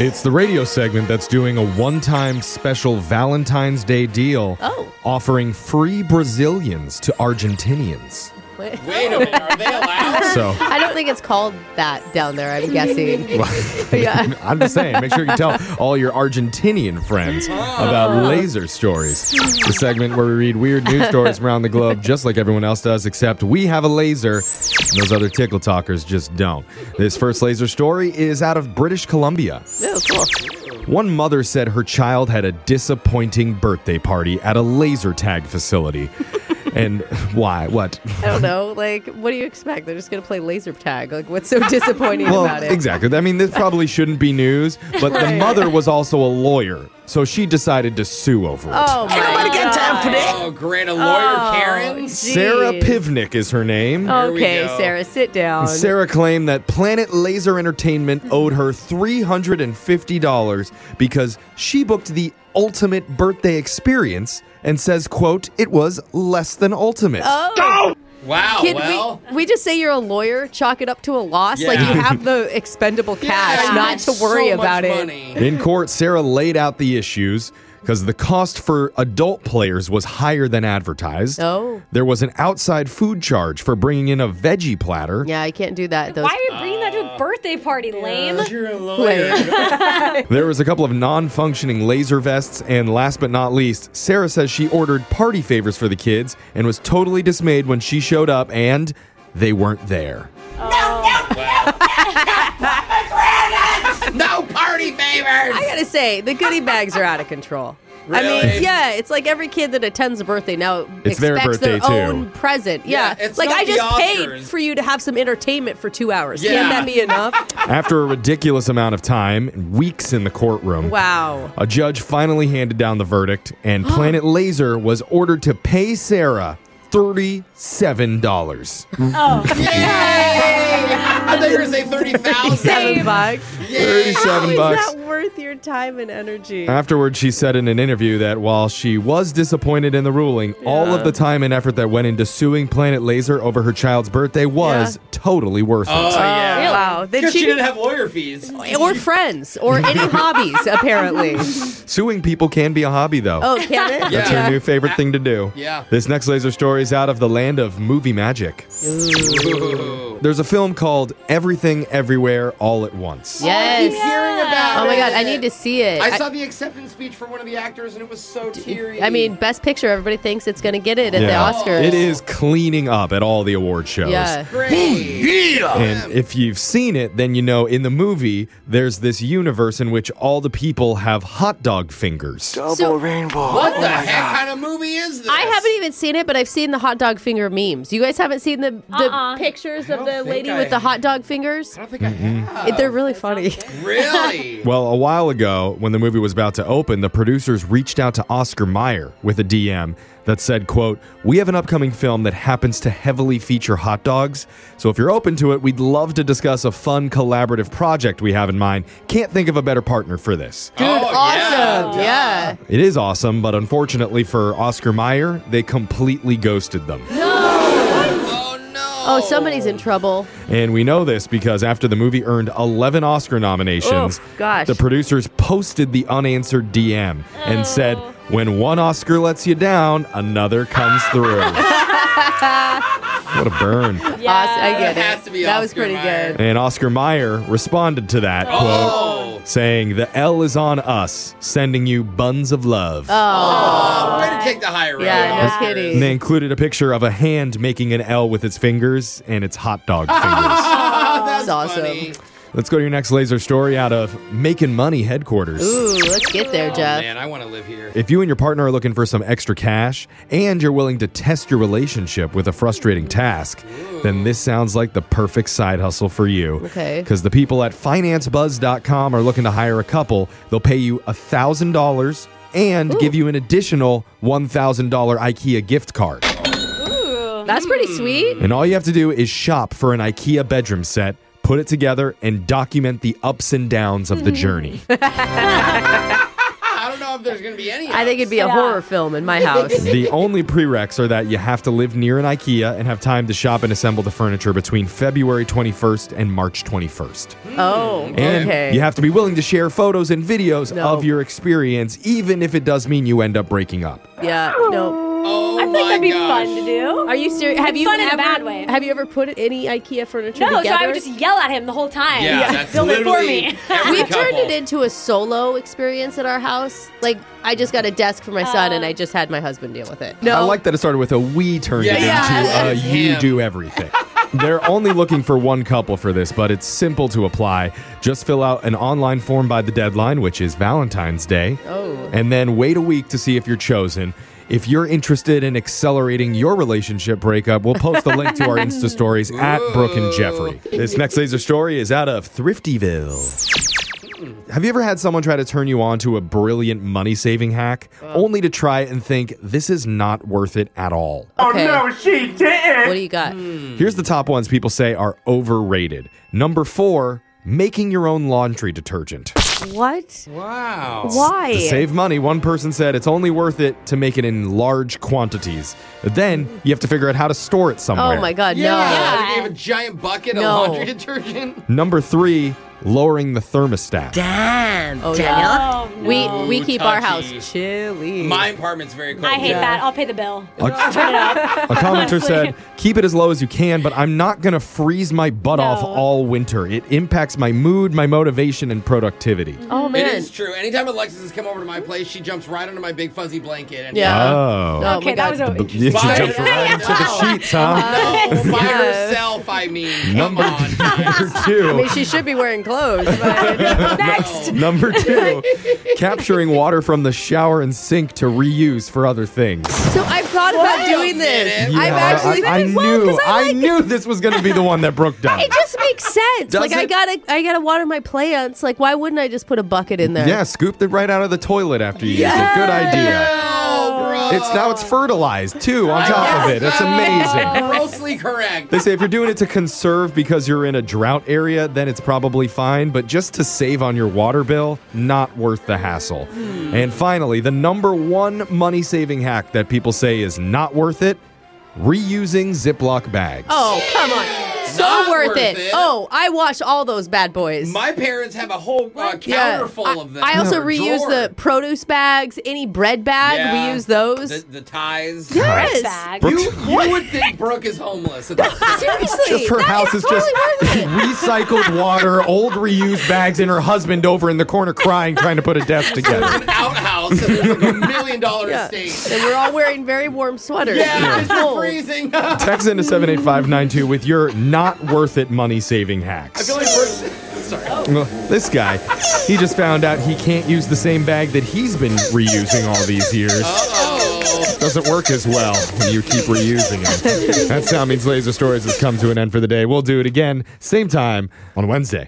It's the radio segment that's doing a one-time special Valentine's Day deal offering free Brazilians to Argentinians. Wait a minute, are they allowed? So, I don't think it's called that down there, I'm guessing. Yeah. I'm just saying, make sure you tell all your Argentinian friends about laser stories. The segment where we read weird news stories from around the globe, just like everyone else does, except we have a laser, and those other tickle talkers just don't. This first laser story is out of British Columbia. Oh, cool. One mother said her child had a disappointing birthday party at a laser tag facility. And why? What? I don't know. Like, what do you expect? They're just going to play laser tag. Like, what's so disappointing about it? Exactly. I mean, this probably shouldn't be news, but the mother was also a lawyer, so she decided to sue over it. Oh, my God. Oh, great. A lawyer, Karen? Geez. Sarah Pivnik is her name. Okay, Sarah, sit down. And Sarah claimed that Planet Laser Entertainment owed her $350 because she booked the ultimate birthday experience and says, quote, it was less than ultimate. Oh! Wow, we just say you're a lawyer, chalk it up to a loss. Yeah. Like, you have the expendable cash not to worry about it. Money. In court, Sarah laid out the issues because the cost for adult players was higher than advertised. Oh. There was an outside food charge for bringing in a veggie platter. Yeah, I can't do that. Why are you bringing that to a birthday party, lame? You're a lawyer. There was a couple of non-functioning laser vests, and last but not least, Sarah says she ordered party favors for the kids and was totally dismayed when she showed up and they weren't there. Oh. No party favors! I gotta say, the goodie bags are out of control. Really? I mean, yeah, it's like every kid that attends a birthday now expects their own present. Yeah, it's like I just paid for you to have some entertainment for 2 hours. Yeah. Can't that be enough? After a ridiculous amount of time and weeks in the courtroom, a judge finally handed down the verdict, and Planet Laser was ordered to pay Sarah $37. Oh, yay! I thought you were going to say $30,000. $37. Yay. $37. How is that worth your time and energy? Afterwards, she said in an interview that while she was disappointed in the ruling, all of the time and effort that went into suing Planet Laser over her child's birthday was totally worth it. Oh, yeah. Wow. Because she didn't have lawyer fees. Or friends. Or any hobbies, apparently. Suing people can be a hobby, though. Oh, can it? That's her new favorite thing to do. Yeah. This next laser story is out of the land of movie magic. Ooh. There's a film called Everything, Everywhere, All at Once. Yes. I keep hearing about it. Oh my God, I need to see it. I saw the acceptance speech for one of the actors and it was so teary. I mean, best picture, everybody thinks it's going to get it at the Oscars. It is cleaning up at all the award shows. Yeah. And if you've seen it, then you know in the movie, there's this universe in which all the people have hot dog fingers. Double rainbow. What the heck kind of movie is this? I haven't even seen it, but I've seen the hot dog finger memes. You guys haven't seen the pictures of the lady with the hot dog fingers? I don't think I have. They're really funny. Really? Well, a while ago, when the movie was about to open, the producers reached out to Oscar Mayer with a DM that said, quote, we have an upcoming film that happens to heavily feature hot dogs, so if you're open to it, we'd love to discuss a fun collaborative project we have in mind. Can't think of a better partner for this. Dude, awesome. Yeah. It is awesome, but unfortunately for Oscar Mayer, they completely ghosted them. Oh, somebody's in trouble. And we know this because after the movie earned 11 Oscar nominations, the producers posted the unanswered DM and said, when one Oscar lets you down, another comes through. What a burn. Yeah, I get it. That was pretty good. And Oscar Mayer responded to that, quote, saying, the L is on us, sending you buns of love. Oh, way to take the high road. Yeah, no kidding. And they included a picture of a hand making an L with its fingers and its hot dog fingers. That's awesome. Funny. Let's go to your next laser story out of Making Money headquarters. Ooh, let's get there, Jeff. Oh, man, I want to live here. If you and your partner are looking for some extra cash and you're willing to test your relationship with a frustrating task, then this sounds like the perfect side hustle for you. Okay. Because the people at financebuzz.com are looking to hire a couple. They'll pay you $1,000 and give you an additional $1,000 IKEA gift card. Ooh, that's pretty sweet. And all you have to do is shop for an IKEA bedroom set, put it together, and document the ups and downs of the journey. I don't know if if there's going to be any house. I think it'd be a horror film in my house. The only prereqs are that you have to live near an IKEA and have time to shop and assemble the furniture between February 21st and March 21st. Oh, and okay. You have to be willing to share photos and videos of your experience, even if it does mean you end up breaking up. Yeah, no. Oh, I think that'd be fun to do. Are you serious? Have you fun in a bad way. Have you ever put any IKEA furniture together? No, so I would just yell at him the whole time. Yeah, that's literally it for me. We've turned it into a solo experience at our house. Like, I just got a desk for my son, and I just had my husband deal with it. No, I like that it started with a we turned it into a you do everything. They're only looking for one couple for this, but it's simple to apply. Just fill out an online form by the deadline, which is Valentine's Day. Oh. And then wait a week to see if you're chosen. If you're interested in accelerating your relationship breakup, we'll post the link to our Insta stories at Brooke and Jeffrey. This next laser story is out of Thriftyville. Have you ever had someone try to turn you on to a brilliant money-saving hack, only to try and think, this is not worth it at all? Okay. Oh, no, she didn't. What do you got? Here's the top ones people say are overrated. Number 4, making your own laundry detergent. What? Wow. Why? To save money, one person said it's only worth it to make it in large quantities. Then you have to figure out how to store it somewhere. Oh, my God, no. Yeah. You have a giant bucket of laundry detergent. Number 3, lowering the thermostat. Damn. Oh, yeah. Oh, no. We keep our house chilly. My apartment's very cold. I hate that. I'll pay the bill. Turn it up. A commenter said, keep it as low as you can, but I'm not going to freeze my butt off all winter. It impacts my mood, my motivation, and productivity. Oh, man. It is true. Anytime Alexis has come over to my place, she jumps right under my big fuzzy blanket. And okay, that was interesting. She jumps right into the sheets, huh? No, by herself, I mean. Number 2. I mean, she should be wearing clothes. Next. Number 2, capturing water from the shower and sink to reuse for other things. So I've thought about doing this. Yeah, I've actually I knew this was going to be the one that broke down. It just makes sense. Does like it? I gotta water my plants. Like, why wouldn't I just put a bucket in there? Yeah, scooped it right out of the toilet after you use it. Good idea. It's fertilized, too, on top of it. That's amazing. Grossly correct. They say if you're doing it to conserve because you're in a drought area, then it's probably fine. But just to save on your water bill, not worth the hassle. And finally, the number 1 money-saving hack that people say is not worth it, reusing Ziploc bags. Oh, come on. So worth it. Oh, I wash all those bad boys. My parents have a whole counter full of them. I also reuse the produce bags, any bread bag. Yeah. We use those. The ties. Yes. Bags. You would think Brooke is homeless. Seriously. Just her house is totally just recycled water, old reused bags, and her husband over in the corner crying, trying to put a desk together. It's an outhouse. And there's like $1 million estate. And we're all wearing very warm sweaters. Yeah, it's freezing. Text into 78592 with your not worth it money-saving hacks. I feel like we're... Sorry. Oh. This guy, he just found out he can't use the same bag that he's been reusing all these years. Uh-oh. Doesn't work as well when you keep reusing it. That's how Means Laser Stories has come to an end for the day. We'll do it again, same time, on Wednesday.